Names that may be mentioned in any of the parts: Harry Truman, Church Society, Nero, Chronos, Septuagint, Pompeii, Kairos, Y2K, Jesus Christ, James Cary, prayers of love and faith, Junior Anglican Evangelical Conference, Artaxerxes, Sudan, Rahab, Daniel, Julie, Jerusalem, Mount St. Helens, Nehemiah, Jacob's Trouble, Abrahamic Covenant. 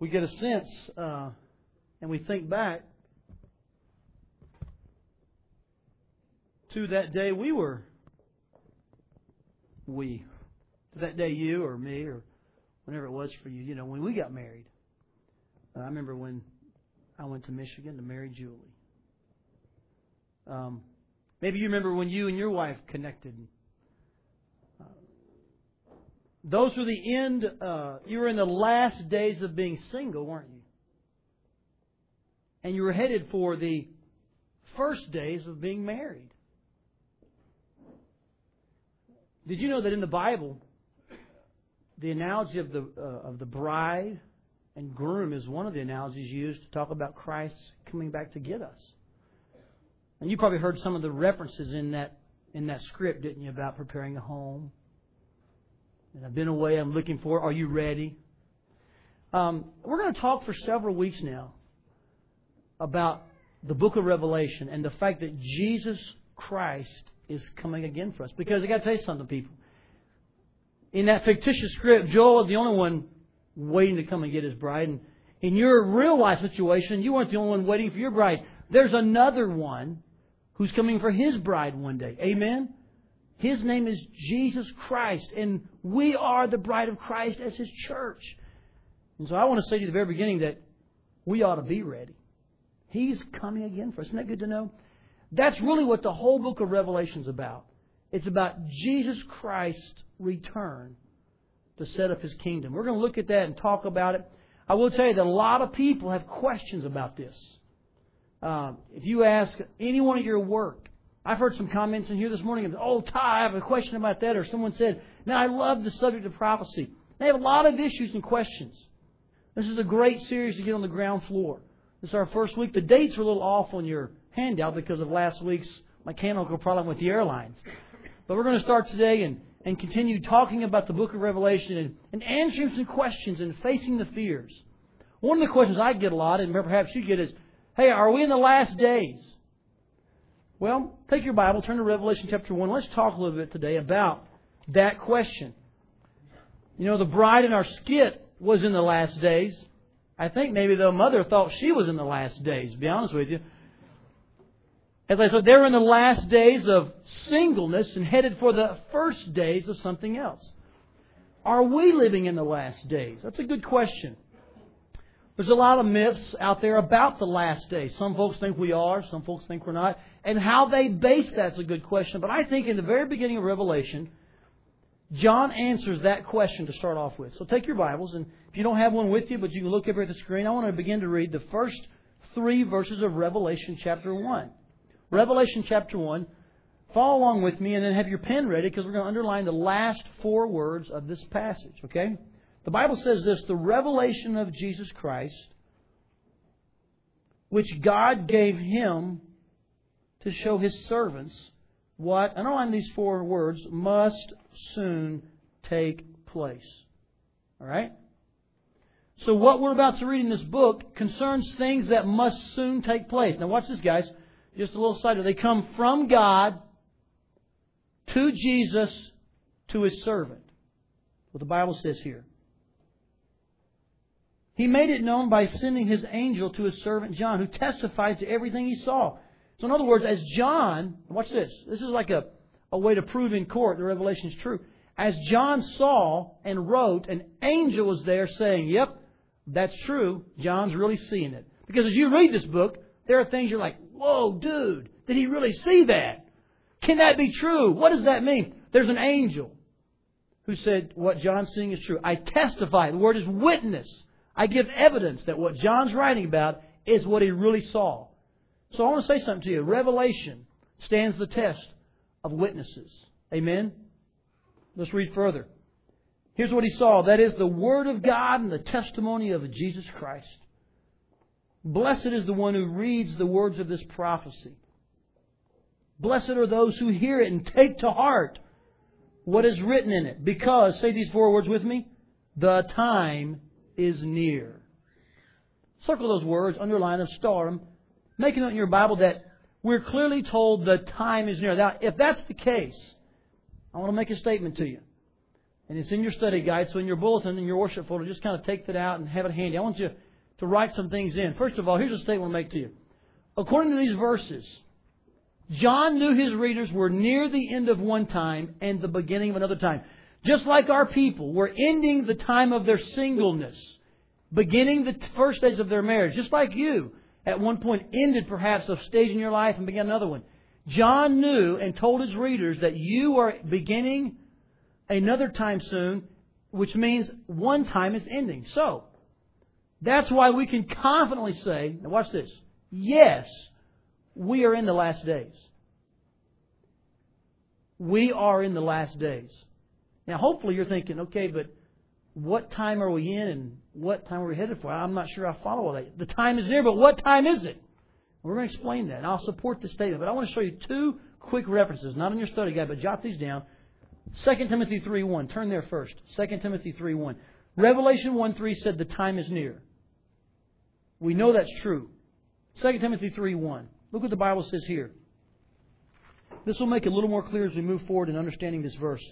we get a sense, and we think back to that day we were, that day you or me or whenever it was for you, you know, when we got married. I remember when I went to Michigan to marry Julie. Maybe you remember when you and your wife connected. Those were the end. You were in the last days of being single, weren't you? And you were headed for the first days of being married. Did you know that in the Bible, the analogy of the bride and groom is one of the analogies used to talk about Christ coming back to get us? And you probably heard some of the references in that script, didn't you, about preparing a home? And I've been away, I'm looking for, are you ready? We're going to talk for several weeks now about the book of Revelation and the fact that Jesus Christ is coming again for us. Because I've got to tell you something, people. In that fictitious script, Joel is the only one waiting to come and get his bride. And in your real life situation, you weren't the only one waiting for your bride. There's another one who's coming for his bride one day. Amen? His name is Jesus Christ, and we are the bride of Christ as His church. And so I want to say to you at the very beginning that we ought to be ready. He's coming again for us. Isn't that good to know? That's really what the whole book of Revelation is about. It's about Jesus Christ's return to set up His kingdom. We're going to look at that and talk about it. I will tell you that a lot of people have questions about this. If you ask anyone at your work, I've heard some comments in here this morning of, oh, Ty, I have a question about that. Or someone said, man, I love the subject of prophecy. They have a lot of issues and questions. This is a great series to get on the ground floor. This is our first week. The dates are a little off on your handout because of last week's mechanical problem with the airlines. But we're going to start today and continue talking about the book of Revelation and answering some questions and facing the fears. One of the questions I get a lot, and perhaps you get, is, hey, are we in the last days? Well, take your Bible, turn to Revelation chapter 1. Let's talk a little bit today about that question. You know, the bride in our skit was in the last days. I think maybe the mother thought she was in the last days, to be honest with you. As I said, they were in the last days of singleness and headed for the first days of something else. Are we living in the last days? That's a good question. There's a lot of myths out there about the last days. Some folks think we are, some folks think we're not. And how they base that's a good question. But I think in the very beginning of Revelation, John answers that question to start off with. So take your Bibles, and if you don't have one with you, but you can look up here at the screen, I want to begin to read the first 3 verses of Revelation chapter 1. Revelation chapter 1. Follow along with me, and then have your pen ready, because we're going to underline the last 4 words of this passage, okay? The Bible says this, the revelation of Jesus Christ, which God gave Him to show His servants what, and underline these 4 words, must soon take place. All right? So what we're about to read in this book concerns things that must soon take place. Now watch this, guys. Just a little side. They come from God to Jesus to His servant. What the Bible says here. He made it known by sending His angel to His servant John, who testified to everything he saw. So in other words, as John, watch this. This is like a way to prove in court the revelation is true. As John saw and wrote, an angel was there saying, yep, that's true. John's really seeing it. Because as you read this book, there are things you're like, whoa, dude, did he really see that? Can that be true? What does that mean? There's an angel who said what John's seeing is true. I testify. The word is witness. I give evidence that what John's writing about is what he really saw. So I want to say something to you. Revelation stands the test of witnesses. Amen? Let's read further. Here's what he saw. That is the Word of God and the testimony of Jesus Christ. Blessed is the one who reads the words of this prophecy. Blessed are those who hear it and take to heart what is written in it. Because, say these 4 words with me, the time is near. Circle those words, underline them, star them. Make a note in your Bible that we're clearly told the time is near. Now, if that's the case, I want to make a statement to you. And it's in your study guide, so in your bulletin, in your worship folder, just kind of take that out and have it handy. I want you to write some things in. First of all, here's a statement I want to make to you. According to these verses, John knew his readers were near the end of one time and the beginning of another time. Just like our people were ending the time of their singleness, beginning the first stage of their marriage. Just like you, at one point, ended perhaps a stage in your life and began another one. John knew and told his readers that you are beginning another time soon, which means one time is ending. So, that's why we can confidently say, now watch this, yes, we are in the last days. We are in the last days. Now, hopefully you're thinking, okay, but what time are we in and what time are we headed for? I'm not sure I follow all that. The time is near, but what time is it? We're going to explain that, and I'll support this statement. But I want to show you two quick references, not in your study guide, but jot these down. 2 Timothy 3:1. Turn there first. 2 Timothy 3:1. Revelation 1:3 said the time is near. We know that's true. 2 Timothy 3:1. Look what the Bible says here. This will make it a little more clear as we move forward in understanding this verse.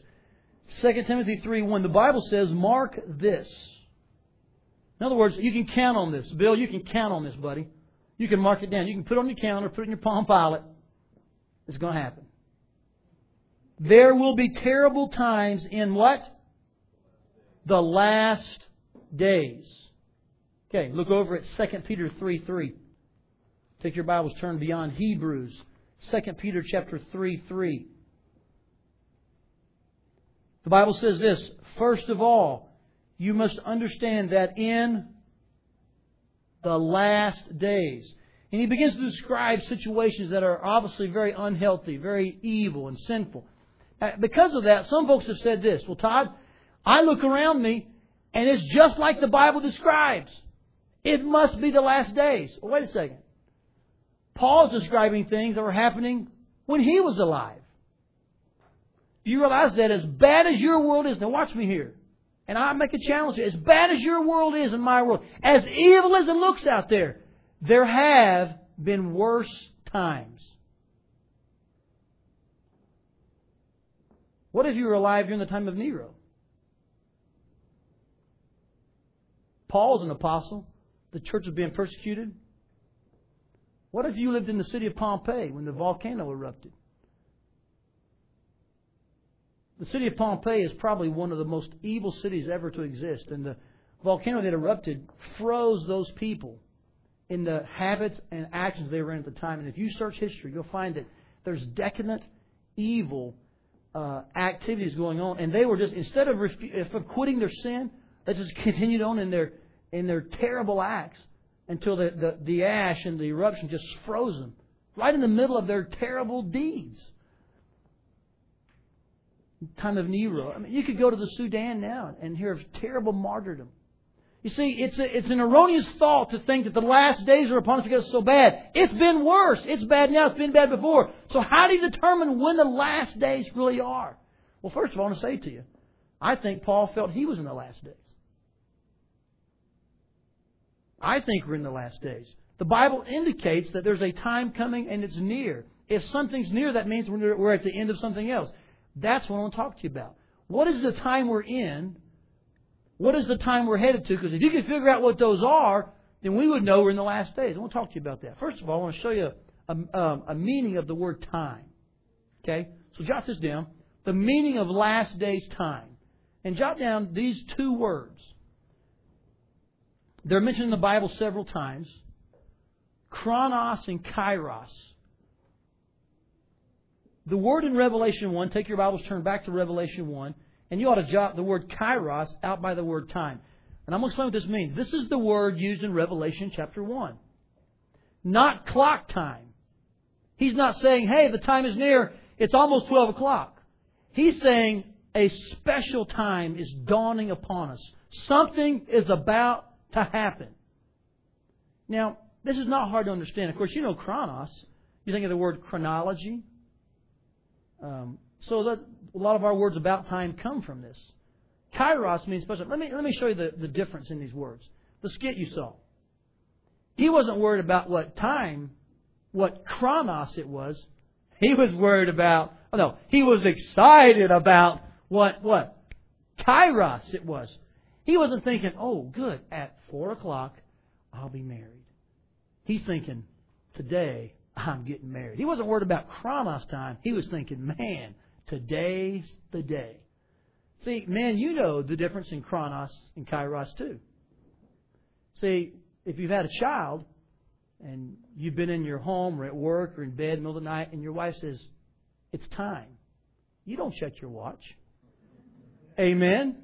2 Timothy 3:1. The Bible says, mark this. In other words, you can count on this. Bill, you can count on this, buddy. You can mark it down. You can put it on your calendar, put it in your Palm Pilot. It's going to happen. There will be terrible times in what? The last days. Okay, look over at 2 Peter 3:3. Take your Bibles, turn beyond Hebrews. 2 Peter chapter 3:3. The Bible says this, first of all, you must understand that in the last days. And he begins to describe situations that are obviously very unhealthy, very evil and sinful. Because of that, some folks have said this. Well, Todd, I look around me, and it's just like the Bible describes. It must be the last days. Well, wait a second. Paul's describing things that were happening when he was alive. Do you realize that as bad as your world is, now watch me here, and I make a challenge here, as bad as your world is and my world, as evil as it looks out there, there have been worse times. What if you were alive during the time of Nero? Paul's an apostle. The church was being persecuted. What if you lived in the city of Pompeii when the volcano erupted? The city of Pompeii is probably one of the most evil cities ever to exist. And the volcano that erupted froze those people in the habits and actions they were in at the time. And if you search history, you'll find that there's decadent evil activities going on, and they were just, instead of quitting their sin, they just continued on in their terrible acts until the ash and the eruption just froze them right in the middle of their terrible deeds. Time of Nero. I mean, you could go to the Sudan now and hear of terrible martyrdom. You see, it's an erroneous thought to think that the last days are upon us because it's so bad. It's been worse. It's bad now. It's been bad before. So how do you determine when the last days really are? Well, first of all, I want to say to you, I think Paul felt he was in the last days. I think we're in the last days. The Bible indicates that there's a time coming and it's near. If something's near, that means we're at the end of something else. That's what I want to talk to you about. What is the time we're in? What is the time we're headed to? Because if you can figure out what those are, then we would know we're in the last days. I want to talk to you about that. First of all, I want to show you a meaning of the word time. Okay? So jot this down. The meaning of last days time. And jot down these two words. They're mentioned in the Bible several times. Chronos and kairos. The word in Revelation 1, take your Bibles, turn back to Revelation 1. And you ought to jot the word kairos out by the word time. And I'm going to explain what this means. This is the word used in Revelation chapter 1. Not clock time. He's not saying, hey, the time is near. It's almost 12 o'clock. He's saying a special time is dawning upon us. Something is about to happen. Now, this is not hard to understand. Of course, you know chronos. You think of the word chronology. So that a lot of our words about time come from this. Kairos means special. Let me show you the difference in these words. The skit you saw. He wasn't worried about what time, what chronos it was. He was excited about what? Kairos it was. He wasn't thinking, oh, good, at 4 o'clock, I'll be married. He's thinking, today, I'm getting married. He wasn't worried about chronos time. He was thinking, man, today's the day. See, men, you know the difference in chronos and kairos too. See, if you've had a child and you've been in your home or at work or in bed in the middle of the night and your wife says, it's time, you don't check your watch. Amen?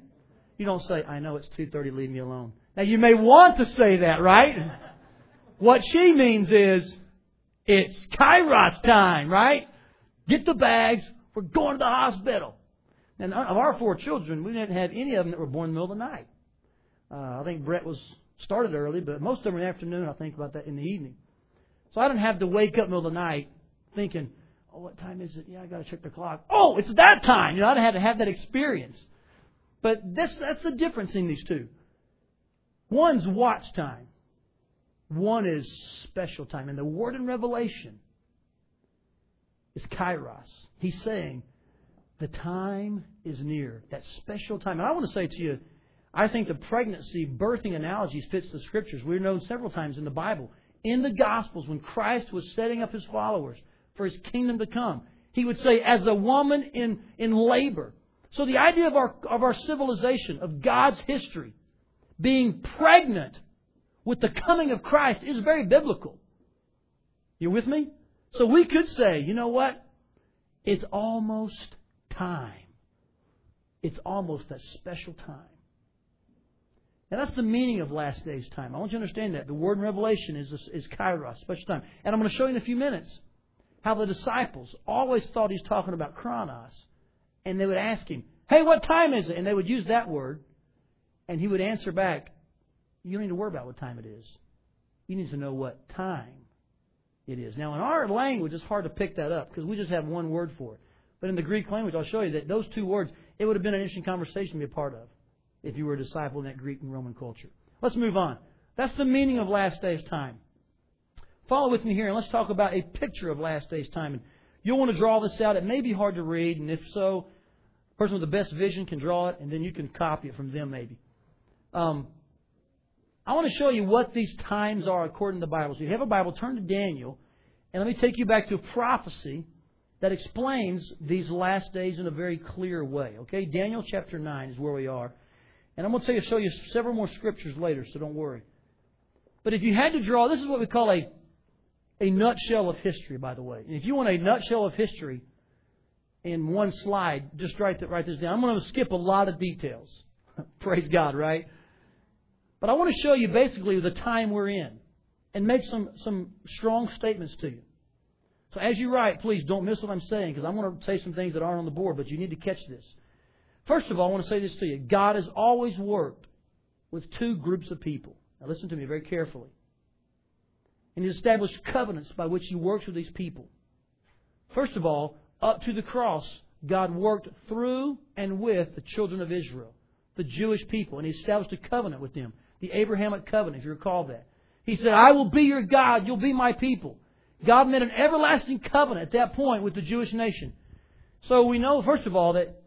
You don't say, I know it's 2:30, leave me alone. Now, you may want to say that, right? What she means is, it's Kairos time, right? Get the bags. We're going to the hospital. And of our 4 children, we didn't have any of them that were born in the middle of the night. I think Brett was started early, but most of them in the afternoon. I think about that in the evening. So I didn't have to wake up in the middle of the night thinking, oh, what time is it? Yeah, I got to check the clock. Oh, it's that time. You know, I didn't have to have that experience. But that's the difference in these two. One's watch time. One is special time. And the word in Revelation is kairos. He's saying, the time is near. That special time. And I want to say to you, I think the pregnancy, birthing analogies fits the Scriptures. We're known several times in the Bible. In the Gospels, when Christ was setting up His followers for His kingdom to come, He would say, as a woman in labor. So the idea of our civilization, of God's history, being pregnant with the coming of Christ is very biblical. You with me? So we could say, you know what? It's almost time. It's almost that special time. And that's the meaning of last day's time. I want you to understand that. The word in Revelation is kairos, special time. And I'm going to show you in a few minutes how the disciples always thought He's talking about chronos. And they would ask Him, hey, what time is it? And they would use that word. And He would answer back, you don't need to worry about what time it is. You need to know what time it is. Now, in our language, it's hard to pick that up because we just have one word for it. But in the Greek language, I'll show you that those two words, it would have been an interesting conversation to be a part of if you were a disciple in that Greek and Roman culture. Let's move on. That's the meaning of last day's time. Follow with me here and let's talk about a picture of last day's time. And you'll want to draw this out. It may be hard to read, and if so, the person with the best vision can draw it, and then you can copy it from them maybe. I want to show you what these times are according to the Bible. So if you have a Bible, turn to Daniel, and let me take you back to a prophecy that explains these last days in a very clear way. Okay, Daniel chapter 9 is where we are. And I'm going to show you several more scriptures later, so don't worry. But if you had to draw, this is what we call a nutshell of history, by the way. And if you want a nutshell of history in one slide, just write this down. I'm going to skip a lot of details. Praise God, right? But I want to show you basically the time we're in and make some strong statements to you. So as you write, please don't miss what I'm saying because I'm going to say some things that aren't on the board, but you need to catch this. First of all, I want to say this to you. God has always worked with two groups of people. Now listen to me very carefully. And He's established covenants by which He works with these people. First of all, up to the cross, God worked through and with the children of Israel, the Jewish people, and He established a covenant with them. The Abrahamic Covenant, if you recall that. He said, I will be your God, you'll be my people. God made an everlasting covenant at that point with the Jewish nation. So we know, first of all, that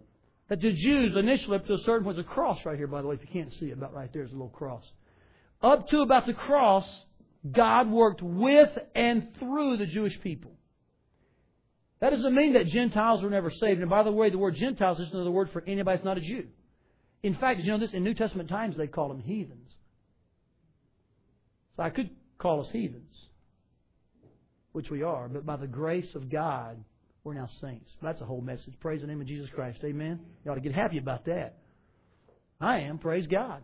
the Jews initially up to a certain point, there's a cross right here, by the way, if you can't see it, about right there's a little cross. Up to about the cross, God worked with and through the Jewish people. That doesn't mean that Gentiles were never saved. And by the way, the word Gentiles is another word for anybody that's not a Jew. In fact, you know this, in New Testament times they called them heathens. So I could call us heathens, which we are, but by the grace of God, we're now saints. That's a whole message. Praise the name of Jesus Christ. Amen? You ought to get happy about that. I am. Praise God.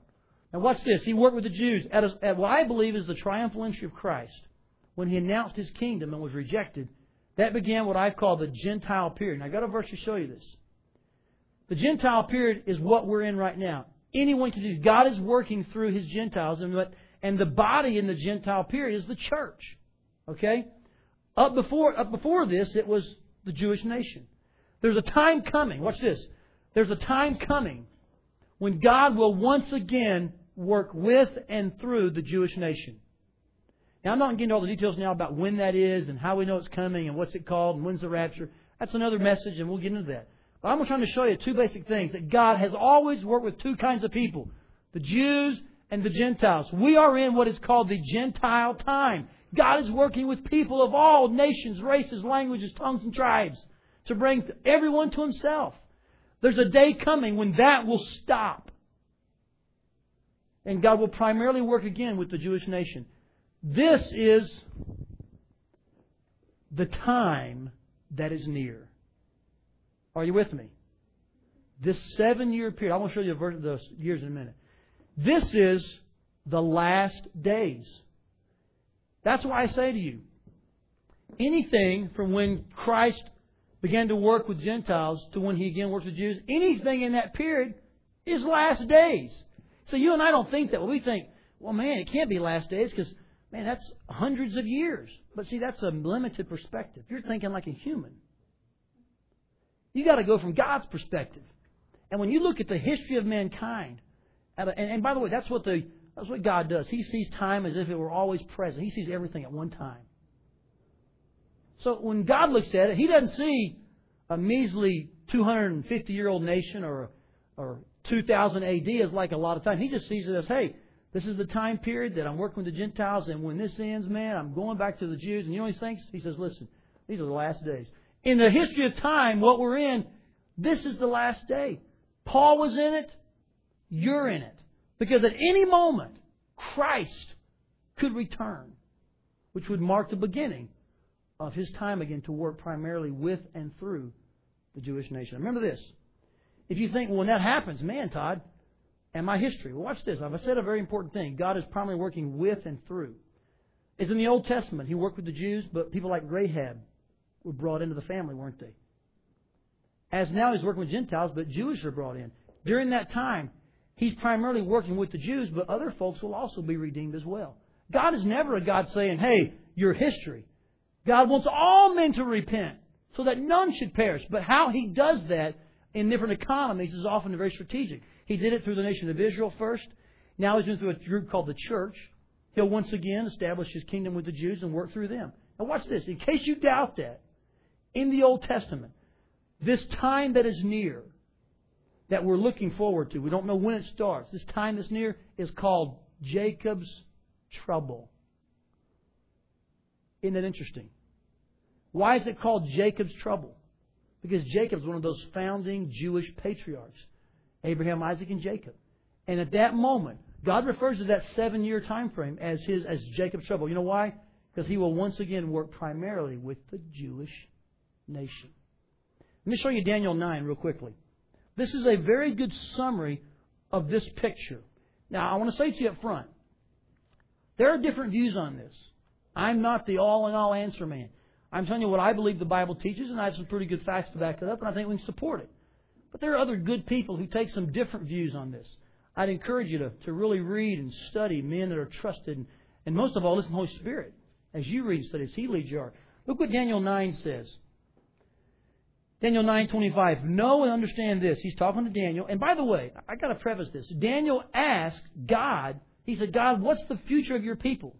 Now watch this. He worked with the Jews at what I believe is the triumphal entry of Christ. When He announced His kingdom and was rejected, that began what I've called the Gentile period. Now I've got a verse to show you this. The Gentile period is what we're in right now. Anyone can do. God is working through His Gentiles and the body in the Gentile period is the church. Okay? Up before this, it was the Jewish nation. There's a time coming. Watch this. There's a time coming when God will once again work with and through the Jewish nation. Now, I'm not getting into all the details now about when that is and how we know it's coming and what's it called and when's the rapture. That's another message and we'll get into that. But I'm trying to show you two basic things. That God has always worked with two kinds of people. The Jews and the Gentiles. We are in what is called the Gentile time. God is working with people of all nations, races, languages, tongues, and tribes to bring everyone to Himself. There's a day coming when that will stop. And God will primarily work again with the Jewish nation. This is the time that is near. Are you with me? This 7-year period. I want to show you the years in a minute. This is the last days. That's why I say to you, anything from when Christ began to work with Gentiles to when He again works with Jews, anything in that period is last days. So you and I don't think that. Well, we think, well, man, it can't be last days because, man, that's hundreds of years. But see, that's a limited perspective. You're thinking like a human. You got to go from God's perspective. And when you look at the history of mankind, and by the way, that's what God does. He sees time as if it were always present. He sees everything at one time. So when God looks at it, He doesn't see a measly 250-year-old nation or 2000 AD is like a lot of time. He just sees it as, hey, this is the time period that I'm working with the Gentiles, and when this ends, man, I'm going back to the Jews. And you know what He thinks? He says, listen, these are the last days. In the history of time, what we're in, this is the last day. Paul was in it. You're in it. Because at any moment, Christ could return, which would mark the beginning of His time again to work primarily with and through the Jewish nation. Remember this. If you think, well, when that happens, man, Todd, and my history. Well, watch this. I've said a very important thing. God is primarily working with and through. It's in the Old Testament. He worked with the Jews, but people like Rahab were brought into the family, weren't they? As now He's working with Gentiles, but Jewish are brought in. During that time, He's primarily working with the Jews, but other folks will also be redeemed as well. God is never a God saying, hey, your history. God wants all men to repent so that none should perish. But how He does that in different economies is often very strategic. He did it through the nation of Israel first. Now He's doing it through a group called the church. He'll once again establish His kingdom with the Jews and work through them. Now watch this. In case you doubt that, in the Old Testament, this time that is near, that we're looking forward to, we don't know when it starts, this time that's near is called Jacob's Trouble. Isn't that interesting? Why is it called Jacob's Trouble? Because Jacob's one of those founding Jewish patriarchs. Abraham, Isaac, and Jacob. And at that moment, God refers to that 7-year time frame as Jacob's trouble. You know why? Because He will once again work primarily with the Jewish nation. Let me show you Daniel 9 real quickly. This is a very good summary of this picture. Now, I want to say to you up front, there are different views on this. I'm not the all-in-all answer man. I'm telling you what I believe the Bible teaches, and I have some pretty good facts to back it up, and I think we can support it. But there are other good people who take some different views on this. I'd encourage you to really read and study men that are trusted. And most of all, listen to the Holy Spirit. As you read and study, as He leads your heart. Look what Daniel 9 says. Daniel 9:25. Know and understand this. He's talking to Daniel. And by the way, I've got to preface this. Daniel asked God, he said, God, what's the future of your people?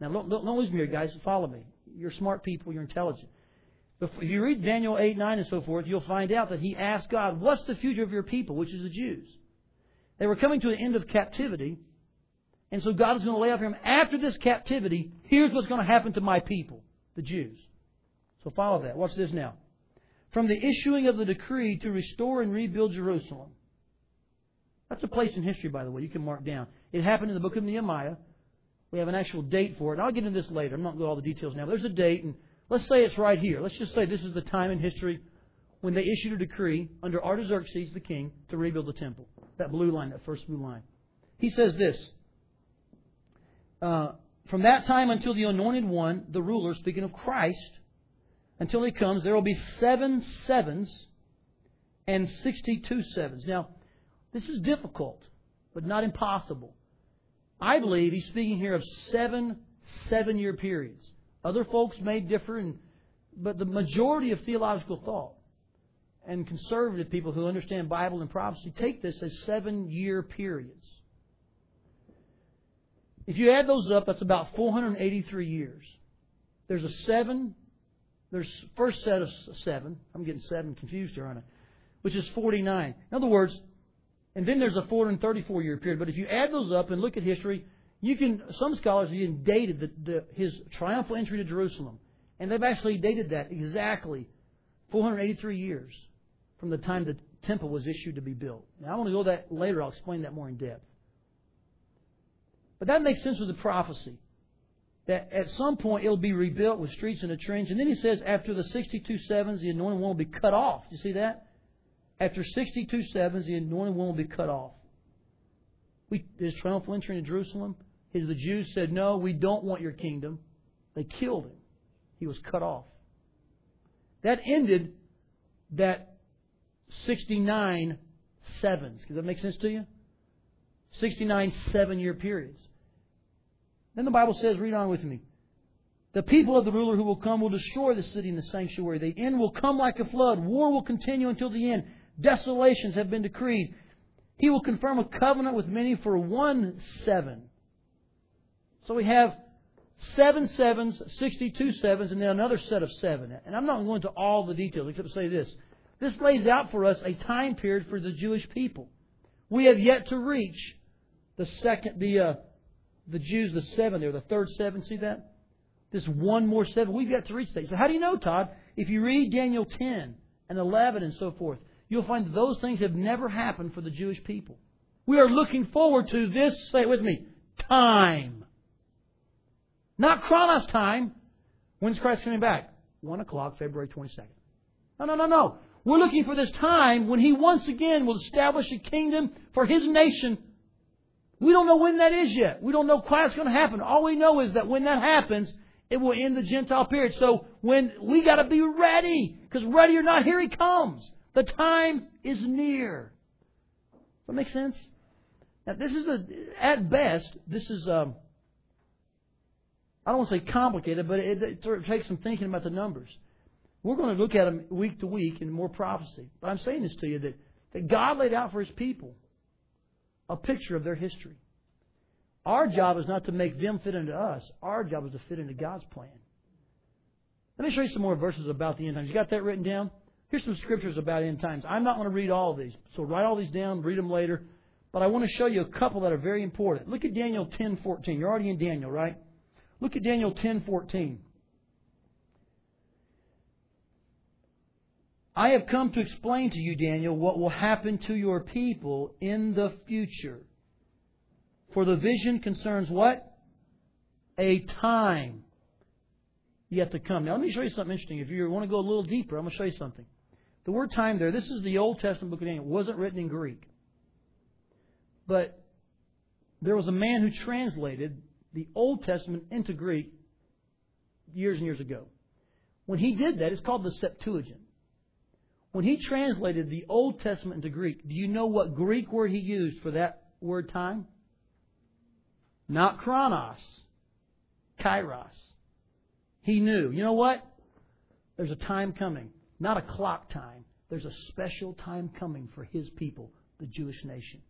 Now, don't lose me here, guys. Follow me. You're smart people. You're intelligent. If you read Daniel 8, 9, and so forth, you'll find out that he asked God, what's the future of your people, which is the Jews? They were coming to an end of captivity, and so God is going to lay out for him, after this captivity, here's what's going to happen to my people, the Jews. So follow that. Watch this now. From the issuing of the decree to restore and rebuild Jerusalem. That's a place in history, by the way, you can mark down. It happened in the book of Nehemiah. We have an actual date for it, and I'll get into this later. I'm not going to go all the details now, but there's a date, and let's say it's right here. Let's just say this is the time in history when they issued a decree under Artaxerxes, the king, to rebuild the temple. That blue line, that first blue line. He says this. From that time until the anointed one, the ruler, speaking of Christ, until He comes, there will be 7 sevens and 62 sevens. Now, this is difficult, but not impossible. I believe he's speaking here of 7 7-year periods. Other folks may differ, but the majority of theological thought and conservative people who understand Bible and prophecy take this as 7-year periods. If you add those up, that's about 483 years. There's a 7. There's first set of 7. I'm getting 7 confused here, aren't I? which is 49. In other words, and then there's a 434-year period. But if you add those up and look at history, you can. Some scholars even dated his triumphal entry to Jerusalem. And they've actually dated that exactly 483 years from the time the temple was issued to be built. Now, I want to go to that later. I'll explain that more in depth. But that makes sense with the prophecy, that at some point it'll be rebuilt with streets and a trench. And then he says, after the 62 sevens, the anointed one will be cut off. You see that? After 62 sevens, the anointed one will be cut off. His triumphal entry into Jerusalem, the Jews said, no, we don't want your kingdom. They killed him. He was cut off. That ended that 69 sevens. Does that make sense to you? 69 seven-year periods. Then the Bible says, read on with me. The people of the ruler who will come will destroy the city and the sanctuary. The end will come like a flood. War will continue until the end. Desolations have been decreed. He will confirm a covenant with many for 1 7. So we have 7 sevens, 62 sevens, and then another set of 7. And I'm not going to go into all the details except to say this. This lays out for us a time period for the Jewish people. We have yet to reach the Jews, the 7 there, the third 7. See that? This 1 more 7. We've got to reach that. So how do you know, Todd? If you read Daniel 10 and 11 and so forth, you'll find that those things have never happened for the Jewish people. We are looking forward to this, say it with me, time. Not Chronos time. When's Christ coming back? 1 o'clock, February 22nd. No. We're looking for this time when He once again will establish a kingdom for His nation. We don't know when that is yet. We don't know quite it's going to happen. All we know is that when that happens, it will end the Gentile period. So when we got to be ready, because ready or not, here He comes. The time is near. Does that make sense? Now, this is at best, this is I don't want to say complicated, but it takes some thinking about the numbers. We're going to look at them week to week in more prophecy. But I'm saying this to you that God laid out for His people a picture of their history. Our job is not to make them fit into us. Our job is to fit into God's plan. Let me show you some more verses about the end times. You got that written down? Here's some scriptures about end times. I'm not going to read all of these. So write all these down, read them later. But I want to show you a couple that are very important. Look at Daniel 10:14. You're already in Daniel, right? Look at Daniel 10:14. I have come to explain to you, Daniel, what will happen to your people in the future. For the vision concerns what? A time yet to come. Now, let me show you something interesting. If you want to go a little deeper, I'm going to show you something. The word time there, this is the Old Testament book of Daniel. It wasn't written in Greek. But there was a man who translated the Old Testament into Greek years and years ago. When he did that, it's called the Septuagint. When he translated the Old Testament into Greek, do you know what Greek word he used for that word time? Not chronos. Kairos. He knew. You know what? There's a time coming. Not a clock time. There's a special time coming for his people, the Jewish nation.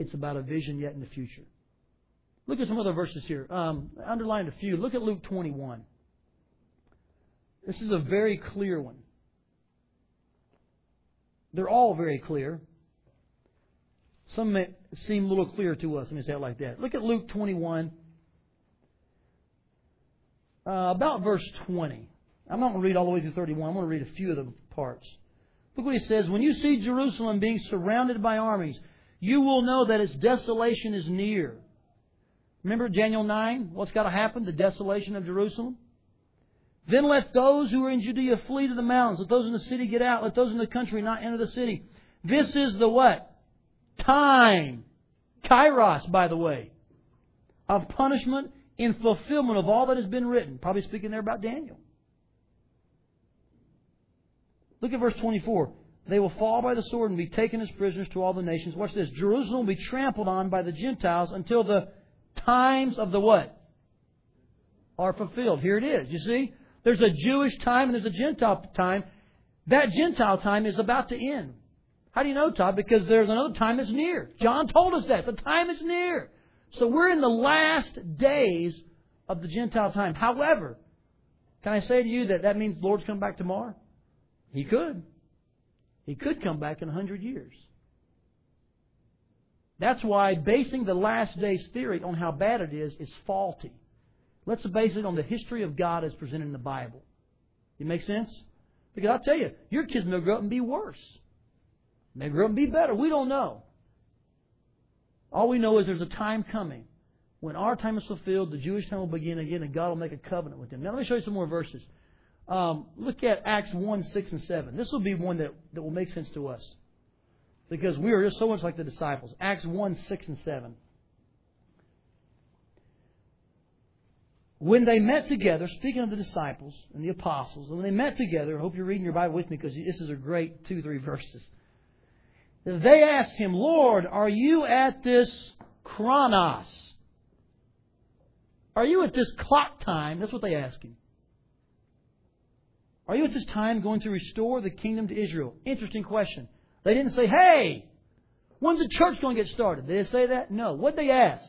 It's about a vision yet in the future. Look at some other verses here. I underlined a few. Look at Luke 21. This is a very clear one. They're all very clear. Some may seem a little clearer to us. Let me say it like that. Look at Luke 21, about verse 20. I'm not going to read all the way through 31. I'm going to read a few of the parts. Look what he says. When you see Jerusalem being surrounded by armies, you will know that its desolation is near. Remember Daniel 9? What's got to happen? The desolation of Jerusalem. Then let those who are in Judea flee to the mountains. Let those in the city get out. Let those in the country not enter the city. This is the what? Time. Kairos, by the way. Of punishment in fulfillment of all that has been written. Probably speaking there about Daniel. Look at verse 24. They will fall by the sword and be taken as prisoners to all the nations. Watch this. Jerusalem will be trampled on by the Gentiles until the times of the what? Are fulfilled. Here it is. You see? There's a Jewish time and there's a Gentile time. That Gentile time is about to end. How do you know, Todd? Because there's another time that's near. John told us that. The time is near. So we're in the last days of the Gentile time. However, can I say to you that means the Lord's coming back tomorrow? He could. He could come back in 100 years. That's why basing the last days theory on how bad it is faulty. Let's base it on the history of God as presented in the Bible. It makes sense? Because I'll tell you, your kids may grow up and be worse. May grow up and be better. We don't know. All we know is there's a time coming. When our time is fulfilled, the Jewish time will begin again, and God will make a covenant with them. Now let me show you some more verses. Look at Acts 1, 6, and 7. This will be one that will make sense to us. Because we are just so much like the disciples. Acts 1, 6, and 7. When they met together, speaking of the disciples and the apostles, and when they met together, I hope you're reading your Bible with me because this is a great 2-3 verses. They asked him, Lord, are you at this chronos? Are you at this clock time? That's what they asked him. Are you at this time going to restore the kingdom to Israel? Interesting question. They didn't say, hey, when's the church going to get started? Did they say that? No. What did they ask?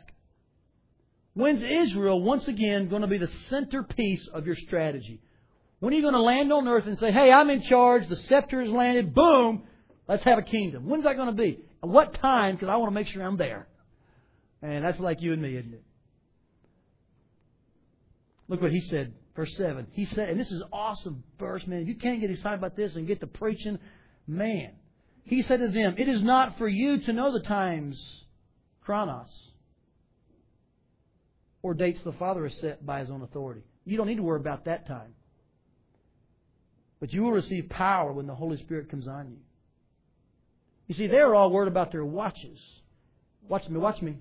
When's Israel once again going to be the centerpiece of your strategy? When are you going to land on earth and say, hey, I'm in charge, the scepter is landed, boom, let's have a kingdom. When's that going to be? At what time? Because I want to make sure I'm there. And that's like you and me, isn't it? Look what he said, verse 7. He said, and this is an awesome verse, man. If you can't get excited about this and get to preaching, man. He said to them, it is not for you to know the times, chronos, or dates the Father has set by His own authority. You don't need to worry about that time. But you will receive power when the Holy Spirit comes on you. You see, they were all worried about their watches. Watch me, watch me.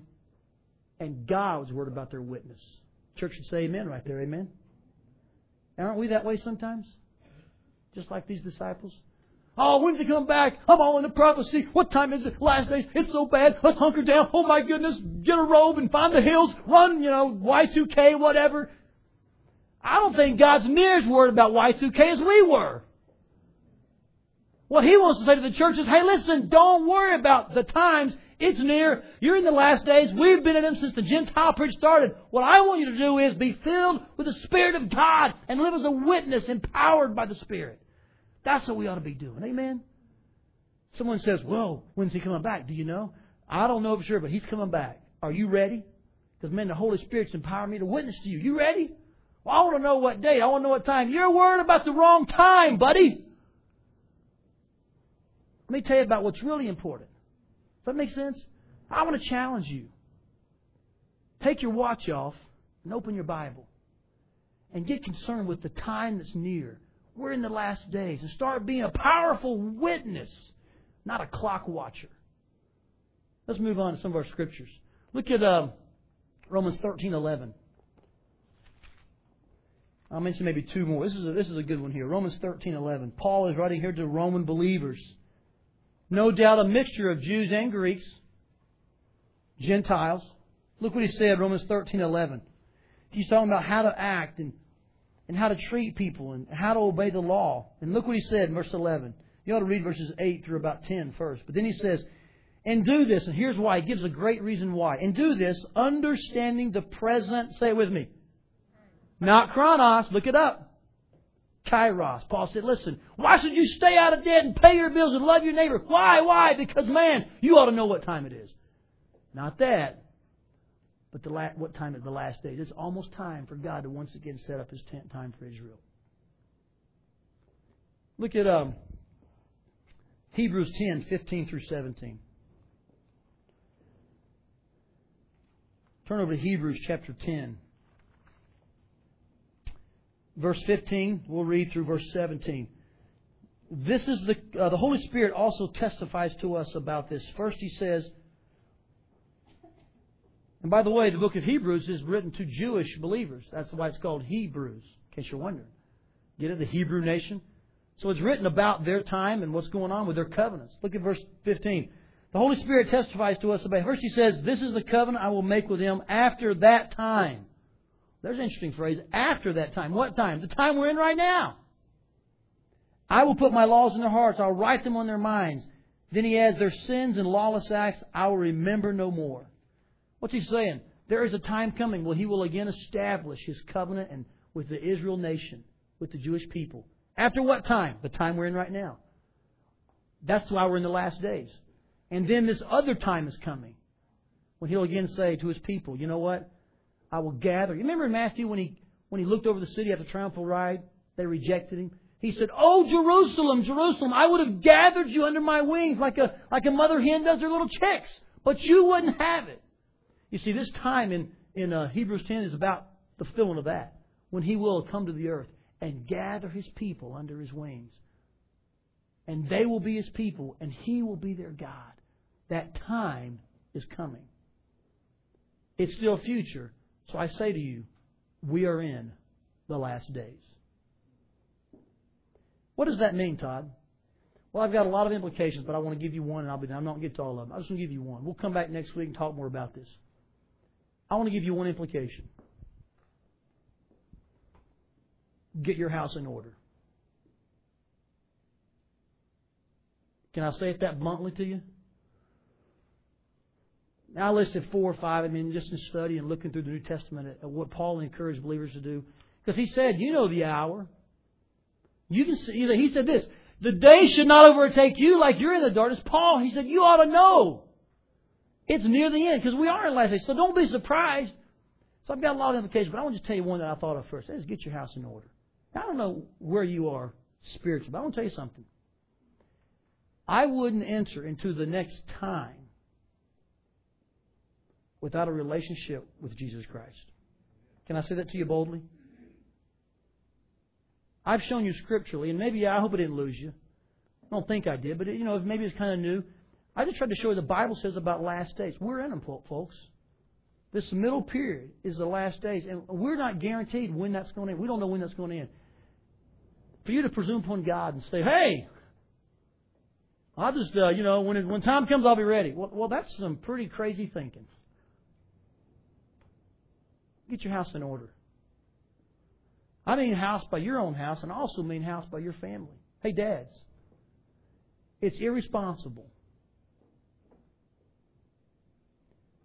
And God was worried about their witness. Church should say amen right there, amen? And aren't we that way sometimes? Just like these disciples? Oh, when's He come back? I'm all in the prophecy. What time is it? Last days. It's so bad. Let's hunker down. Oh my goodness. Get a robe and find the hills. Run, Y2K, whatever. I don't think God's near as worried about Y2K as we were. What He wants to say to the church is, hey, listen, don't worry about the times. It's near. You're in the last days. We've been in them since the Gentile preach started. What I want you to do is be filled with the Spirit of God and live as a witness empowered by the Spirit. That's what we ought to be doing. Amen? Someone says, whoa, when's He coming back? Do you know? I don't know for sure, but He's coming back. Are you ready? Because, man, the Holy Spirit's empowering me to witness to you. You ready? Well, I want to know what date. I want to know what time. You're worried about the wrong time, buddy. Let me tell you about what's really important. Does that make sense? I want to challenge you. Take your watch off and open your Bible and get concerned with the time that's near. We're in the last days. And start being a powerful witness, not a clock watcher. Let's move on to some of our scriptures. Look at Romans 13:11. I'll mention maybe two more. This is a good one here. Romans 13:11. Paul is writing here to Roman believers. No doubt a mixture of Jews and Greeks, Gentiles. Look what he said, Romans 13:11. He's talking about how to act and how to treat people, and how to obey the law. And look what he said in verse 11. You ought to read verses 8 through about 10 first. But then he says, and do this. And here's why. He gives a great reason why. And do this, understanding the present. Say it with me. Not chronos. Look it up. Kairos. Paul said, listen, why should you stay out of debt and pay your bills and love your neighbor? Why? Why? Because, man, you ought to know what time it is. Not that. But what time is the last days? It's almost time for God to once again set up His tent time for Israel. Look at Hebrews 10:15-17. Turn over to Hebrews chapter 10. Verse 15, we'll read through verse 17. This is the Holy Spirit also testifies to us about this. First He says, and by the way, the book of Hebrews is written to Jewish believers. That's why it's called Hebrews, in case you're wondering. Get it? The Hebrew nation. So it's written about their time and what's going on with their covenants. Look at verse 15. The Holy Spirit testifies to us about it. First He says, this is the covenant I will make with them after that time. There's an interesting phrase. After that time. What time? The time we're in right now. I will put my laws in their hearts. I'll write them on their minds. Then He adds, their sins and lawless acts I will remember no more. What's He saying? There is a time coming when He will again establish His covenant and with the Israel nation, with the Jewish people. After what time? The time we're in right now. That's why we're in the last days. And then this other time is coming when He'll again say to His people, you know what? I will gather. You remember in Matthew when he looked over the city after the triumphal ride, they rejected Him. He said, "Oh, Jerusalem, Jerusalem, I would have gathered you under my wings like a mother hen does her little chicks, but you wouldn't have it." You see, this time in Hebrews 10 is about the fulfilling of that, when He will come to the earth and gather His people under His wings. And they will be His people, and He will be their God. That time is coming. It's still future. So I say to you, we are in the last days. What does that mean, Todd? Well, I've got a lot of implications, but I want to give you one, and I'm not going to get to all of them. I just want to give you one. We'll come back next week and talk more about this. I want to give you one implication. Get your house in order. Can I say it that bluntly to you? Now, I listed 4 or 5, just in study and looking through the New Testament at what Paul encouraged believers to do. Because he said, you know the hour. You can see, he said this, the day should not overtake you like you're in the darkness. Paul, he said, you ought to know. It's near the end, because we are in the last days. So don't be surprised. So I've got a lot of implications, but I want to tell you one that I thought of first. That is, get your house in order. Now, I don't know where you are spiritually, but I want to tell you something. I wouldn't enter into the next time without a relationship with Jesus Christ. Can I say that to you boldly? I've shown you scripturally, and maybe I hope it didn't lose you. I don't think I did, but maybe it's kind of new. I just tried to show you the Bible says about last days. We're in them, folks. This middle period is the last days, and we're not guaranteed when that's going to end. We don't know when that's going to end. For you to presume upon God and say, "Hey, I'll just when time comes, I'll be ready." Well, that's some pretty crazy thinking. Get your house in order. I mean house by your own house, and I also mean house by your family. Hey, dads, it's irresponsible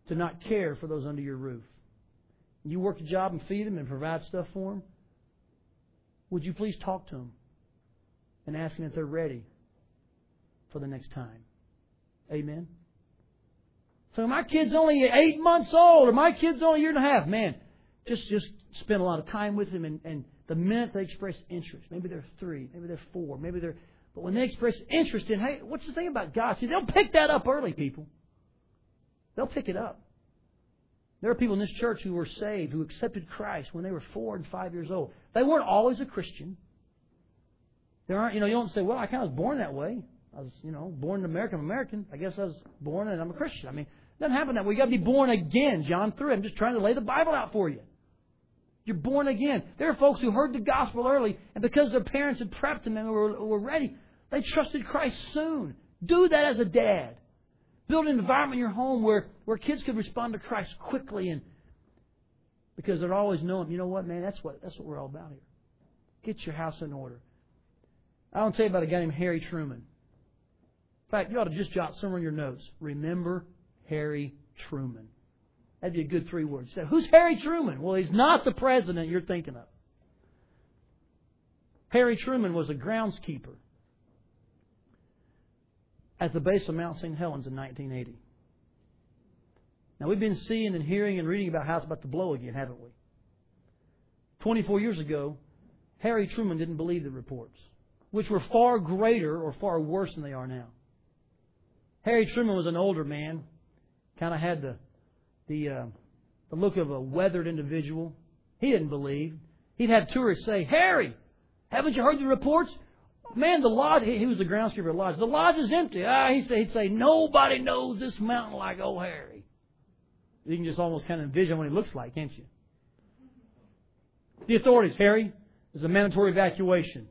to not care for those under your roof. You work a job and feed them and provide stuff for them. Would you please talk to them and ask them if they're ready for the next time? Amen? So my kid's only 8 months old, or my kid's only a year and a half. Man, just spend a lot of time with them, and the minute they express interest, maybe they're 3, maybe they're 4, maybe they're... But when they express interest in, hey, what's the thing about God? See, they'll pick that up early, people. They'll pick it up. There are people in this church who were saved, who accepted Christ when they were 4 and 5 years old. They weren't always a Christian. There aren't, you don't say, well, I kind of was born that way. I was, born in America. I'm American. I guess I was born and I'm a Christian. It doesn't happen that way. You've got to be born again, John 3. I'm just trying to lay the Bible out for you. You're born again. There are folks who heard the gospel early, and because their parents had prepped them and were ready, they trusted Christ soon. Do that as a dad. Build an environment in your home where kids could respond to Christ quickly, and because they're always knowing, you know what, man, that's what we're all about here. Get your house in order. I want to tell you about a guy named Harry Truman. In fact, you ought to just jot somewhere in your notes, remember Harry Truman. That'd be a good 3 words. So, who's Harry Truman? Well, he's not the president you're thinking of. Harry Truman was a groundskeeper at the base of Mount St. Helens in 1980. Now, we've been seeing and hearing and reading about how it's about to blow again, haven't we? 24 years ago, Harry Truman didn't believe the reports, which were far greater or far worse than they are now. Harry Truman was an older man, kind of had the look of a weathered individual. He didn't believe. He'd have tourists say, "Harry, haven't you heard the reports? Man, the lodge," he was the groundskeeper at lodge. "The lodge is empty." He'd say, "Nobody knows this mountain like old Harry." You can just almost kind of envision what he looks like, can't you? The authorities, "Harry, there's a mandatory evacuation."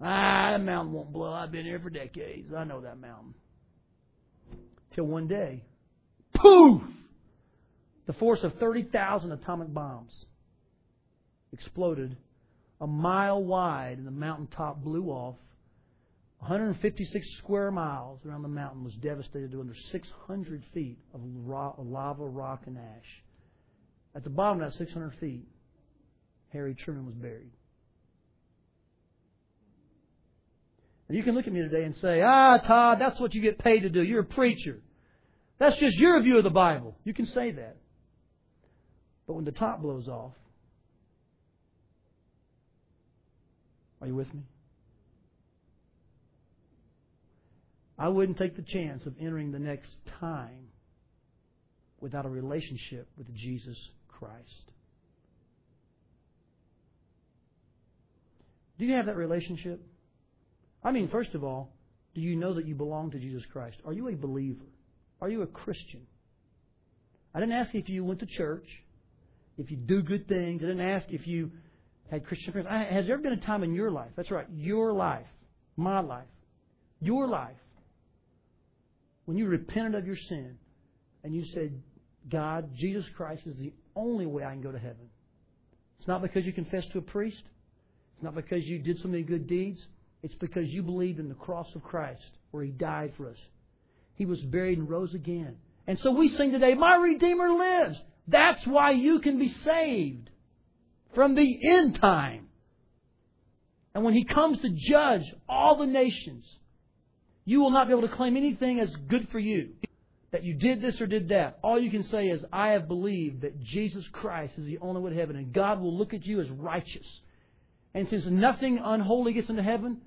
"That mountain won't blow. I've been here for decades. I know that mountain." Till one day, poof! The force of 30,000 atomic bombs exploded a mile wide, and the mountaintop blew off. 156 square miles around the mountain was devastated to under 600 feet of lava, rock, and ash. At the bottom of that 600 feet, Harry Truman was buried. And you can look at me today and say, Todd, that's what you get paid to do. You're a preacher. That's just your view of the Bible. You can say that. But when the top blows off, are you with me? I wouldn't take the chance of entering the next time without a relationship with Jesus Christ. Do you have that relationship? I mean, first of all, do you know that you belong to Jesus Christ? Are you a believer? Are you a Christian? I didn't ask if you went to church, if you do good things. I didn't ask if you had Christian friends. Has there ever been a time in your life, that's right, your life, my life, your life, when you repented of your sin and you said, God, Jesus Christ is the only way I can go to heaven? It's not because you confessed to a priest. It's not because you did so many good deeds. It's because you believed in the cross of Christ where He died for us. He was buried and rose again. And so we sing today, my Redeemer lives. That's why you can be saved from the end time. And when He comes to judge all the nations, you will not be able to claim anything as good for you, that you did this or did that. All you can say is, I have believed that Jesus Christ is the only way to heaven, and God will look at you as righteous. And since nothing unholy gets into heaven,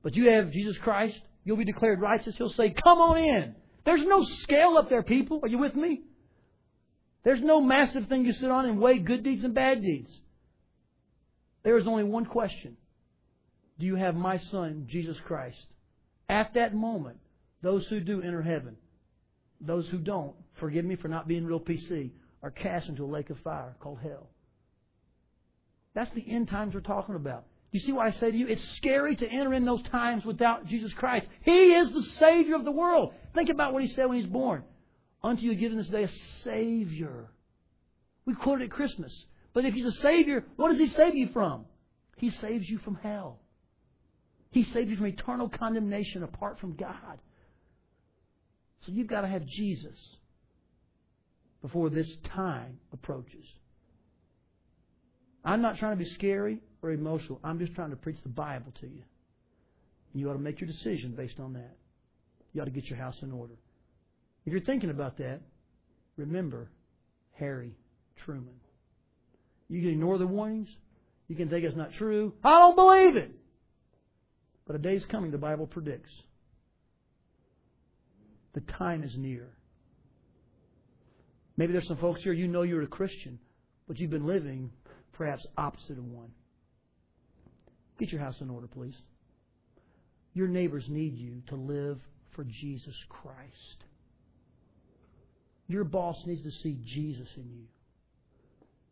but you have Jesus Christ, you'll be declared righteous. He'll say, come on in. There's no scale up there, people. Are you with me? There's no massive thing you sit on and weigh good deeds and bad deeds. There is only one question. Do you have my Son, Jesus Christ? At that moment, those who do enter heaven. Those who don't, forgive me for not being real PC, are cast into a lake of fire called hell. That's the end times we're talking about. You see why I say to you, it's scary to enter in those times without Jesus Christ. He is the Savior of the world. Think about what He said when He was born. Unto you given this day a Savior. We quoted it at Christmas. But if He's a Savior, what does He save you from? He saves you from hell. He saves you from eternal condemnation apart from God. So you've got to have Jesus before this time approaches. I'm not trying to be scary or emotional. I'm just trying to preach the Bible to you. And you ought to make your decision based on that. You ought to get your house in order. If you're thinking about that, remember Harry Truman. You can ignore the warnings. You can think it's not true. I don't believe it. But a day's coming, the Bible predicts. The time is near. Maybe there's some folks here, you know you're a Christian, but you've been living perhaps opposite of one. Get your house in order, please. Your neighbors need you to live for Jesus Christ. Your boss needs to see Jesus in you.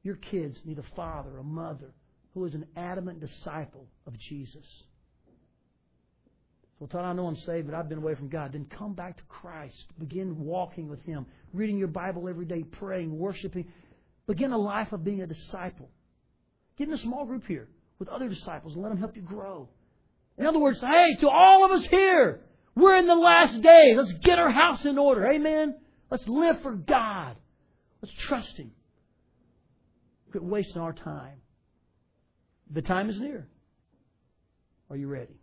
Your kids need a father, a mother, who is an adamant disciple of Jesus. Well, Todd, I know I'm saved, but I've been away from God. Then come back to Christ. Begin walking with Him. Reading your Bible every day. Praying. Worshiping. Begin a life of being a disciple. Get in a small group here with other disciples and let them help you grow. In other words, hey, to all of us here, we're in the last day. Let's get our house in order. Amen? Let's live for God. Let's trust Him. Quit wasting our time. The time is near. Are you ready?